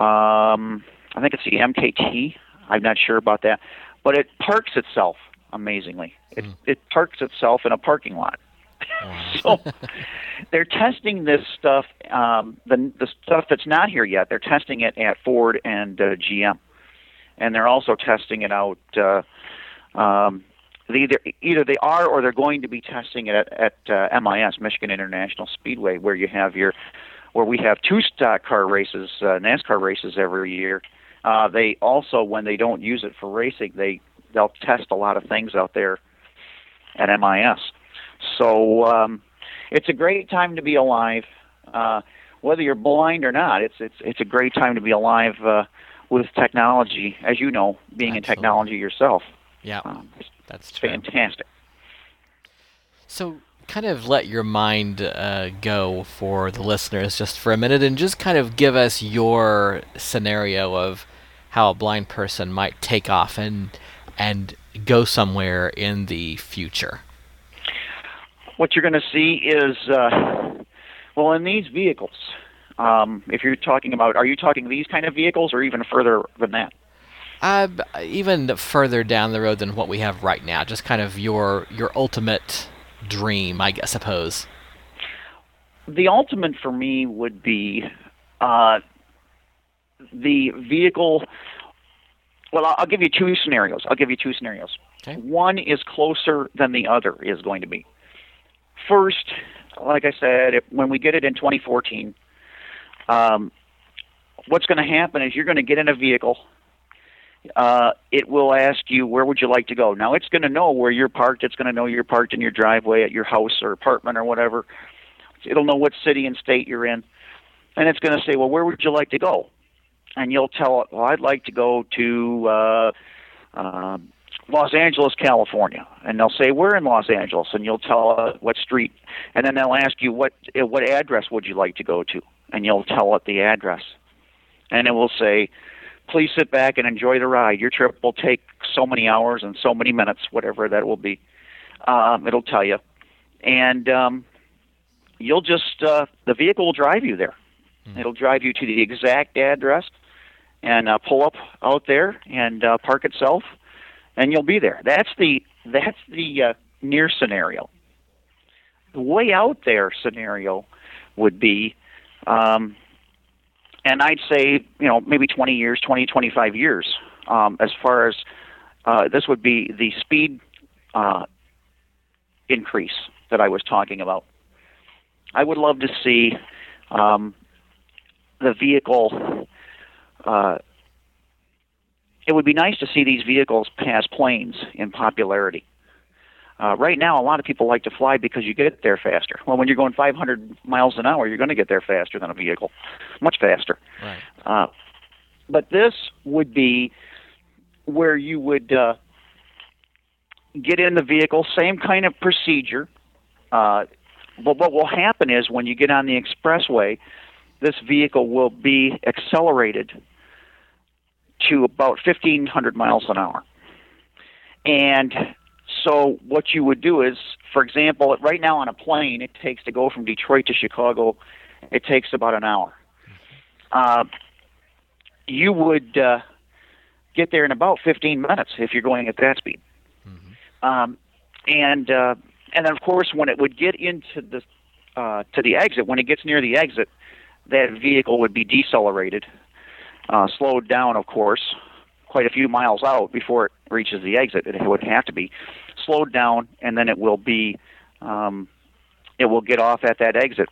um, I think it's the M K T. I'm not sure about that, but it parks itself amazingly. It mm. it parks itself in a parking lot. So they're testing this stuff, um, the the stuff that's not here yet. They're testing it at Ford and uh, G M, and they're also testing it out. Uh, um, they either either they are or they're going to be testing it at, at uh, M I S, Michigan International Speedway, where you have your where we have two stock car races, uh, NASCAR races every year. Uh, they also, when they don't use it for racing, they they'll test a lot of things out there at M I S. So um, it's a great time to be alive, uh, whether you're blind or not. It's it's it's a great time to be alive uh, with technology, as you know, being Absolutely. in technology yourself. Yeah, um, that's true. Fantastic. So kind of let your mind uh, go for the listeners just for a minute, and just kind of give us your scenario of how a blind person might take off and and go somewhere in the future. What you're going to see is, uh, well, in these vehicles, um, if you're talking about, are you talking these kind of vehicles or even further than that? Uh, even further down the road than what we have right now, just kind of your your ultimate dream, I guess, suppose. The ultimate for me would be uh, the vehicle. Well, I'll give you two scenarios. I'll give you two scenarios. Okay. One is closer than the other is going to be. First, like I said, it, when we get it in twenty fourteen, um, what's going to happen is you're going to get in a vehicle. Uh, it will ask you, where would you like to go? Now, it's going to know where you're parked. It's going to know you're parked in your driveway at your house or apartment or whatever. It'll know what city and state you're in. And it's going to say, well, where would you like to go? And you'll tell it, well, I'd like to go to uh, uh, Los Angeles, California, and they'll say, we're in Los Angeles, and you'll tell uh, what street, and then they'll ask you, what what address would you like to go to, and you'll tell it the address, and it will say, please sit back and enjoy the ride. Your trip will take so many hours and so many minutes, whatever that will be. Um, it'll tell you, and um, you'll just, uh, the vehicle will drive you there. Mm-hmm. It'll drive you to the exact address, and uh, pull up out there and uh, park itself. And you'll be there. That's the that's the uh, near scenario. The way out there scenario would be, um, and I'd say, you know, maybe twenty years, twenty, twenty-five years, um, as far as uh, this would be the speed uh, increase that I was talking about. I would love to see um, the vehicle... Uh, It would be nice to see these vehicles pass planes in popularity. Uh, right now, a lot of people like to fly because you get there faster. Well, when you're going five hundred miles an hour, you're going to get there faster than a vehicle, much faster. Right. Uh, but this would be where you would uh, get in the vehicle, same kind of procedure. Uh, but what will happen is when you get on the expressway, this vehicle will be accelerated to about fifteen hundred miles an hour. And so what you would do is, for example, right now on a plane, it takes to go from Detroit to Chicago, it takes about an hour. Uh, you would uh, get there in about fifteen minutes if you're going at that speed. Mm-hmm. Um, and uh, and then, of course, when it would get into the uh, to the exit, when it gets near the exit, that vehicle would be decelerated. Uh, slowed down, of course, quite a few miles out before it reaches the exit. It would have to be slowed down, and then it will be, um, it will get off at that exit,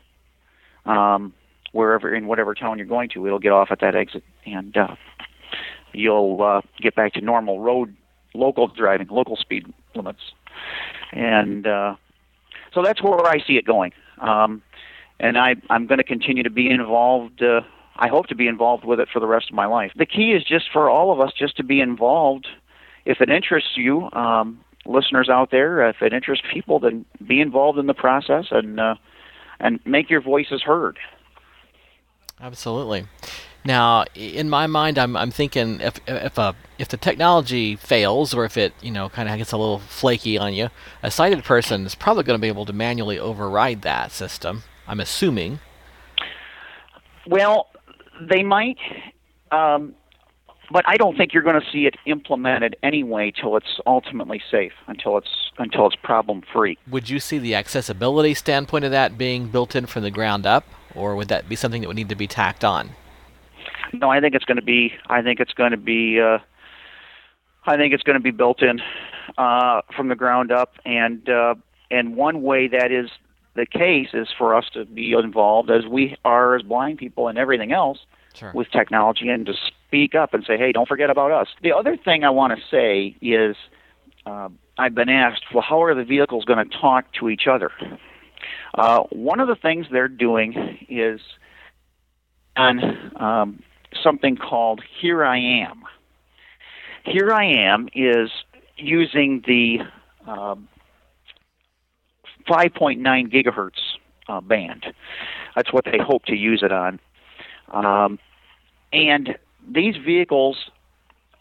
um, wherever in whatever town you're going to. It'll get off at that exit, and uh, you'll uh, get back to normal road, local driving, local speed limits, and uh, so that's where I see it going. Um, and I, I'm going to continue to be involved. Uh, I hope to be involved with it for the rest of my life. The key is just for all of us just to be involved. If it interests you, um, listeners out there, if it interests people, then be involved in the process. And uh, and make your voices heard. Absolutely. Now, in my mind, I'm I'm thinking if if a if the technology fails, or if it you know kind of gets a little flaky on you, a sighted person is probably going to be able to manually override that system. I'm assuming. Well, they might, um, but I don't think you're going to see it implemented anyway till it's ultimately safe, until it's until it's problem free. Would you see the accessibility standpoint of that being built in from the ground up, or would that be something that would need to be tacked on? No, I think it's going to be. I think it's going to be. Uh, I think it's going to be built in uh, from the ground up, and uh, and one way that is the case is for us to be involved, as we are as blind people and everything else, sure, with technology, and to speak up and say, hey, don't forget about us. The other thing I want to say is, uh, I've been asked, well, how are the vehicles going to talk to each other? Uh, one of the things they're doing is on. Um, something called Here I Am. Here I Am is using the uh, five point nine gigahertz uh, band. That's what they hope to use it on. Um, and these vehicles,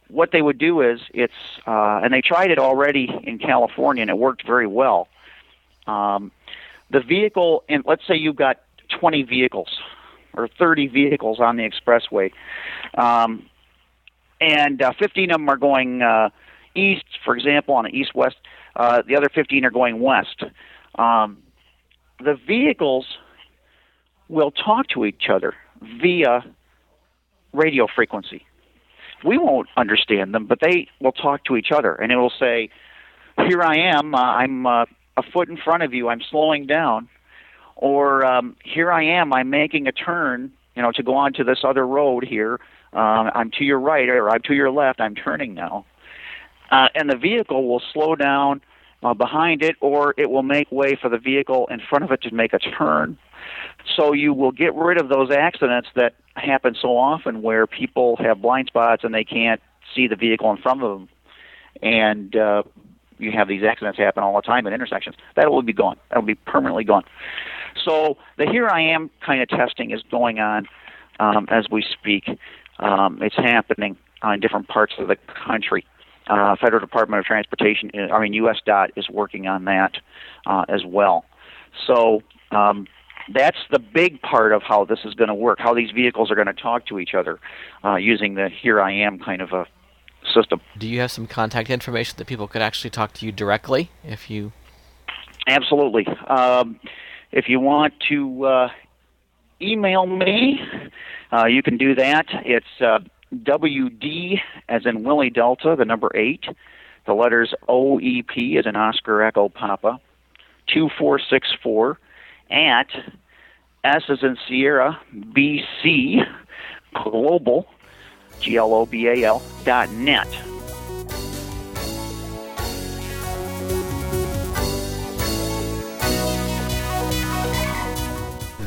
what they would do is, it's uh, and they tried it already in California, and it worked very well. Um, the vehicle, and let's say you've got twenty vehicles. Or thirty vehicles on the expressway, um, and uh, fifteen of them are going uh, east, for example, on the east-west. Uh, the other fifteen are going west. Um, the vehicles will talk to each other via radio frequency. We won't understand them, but they will talk to each other, and it will say, here I am, uh, I'm uh, a foot in front of you, I'm slowing down. Or um, here I am, I'm making a turn, you know, to go on to this other road here. Um, I'm to your right, or I'm to your left, I'm turning now. Uh, and the vehicle will slow down uh, behind it, or it will make way for the vehicle in front of it to make a turn. So you will get rid of those accidents that happen so often where people have blind spots and they can't see the vehicle in front of them. And uh, you have these accidents happen all the time at intersections. That will be gone. That will be permanently gone. So the Here I Am kind of testing is going on um, as we speak. Um, it's happening on different parts of the country. Uh, Federal Department of Transportation, I mean U S DOT, is working on that uh, as well. So um, that's the big part of how this is going to work, how these vehicles are going to talk to each other uh, using the Here I Am kind of a system. Do you have some contact information that people could actually talk to you directly if you... Absolutely. Um, If you want to uh, email me, uh, you can do that. It's uh, W D as in Willie Delta, the number eight, the letters O E P as in Oscar Echo Papa, two four six four, at S as in Sierra, B C, global, G L O B A L, dot net.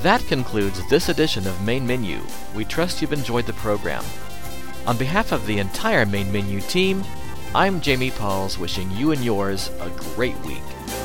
That concludes this edition of Main Menu. We trust you've enjoyed the program. On behalf of the entire Main Menu team, I'm Jamie Pauls, wishing you and yours a great week.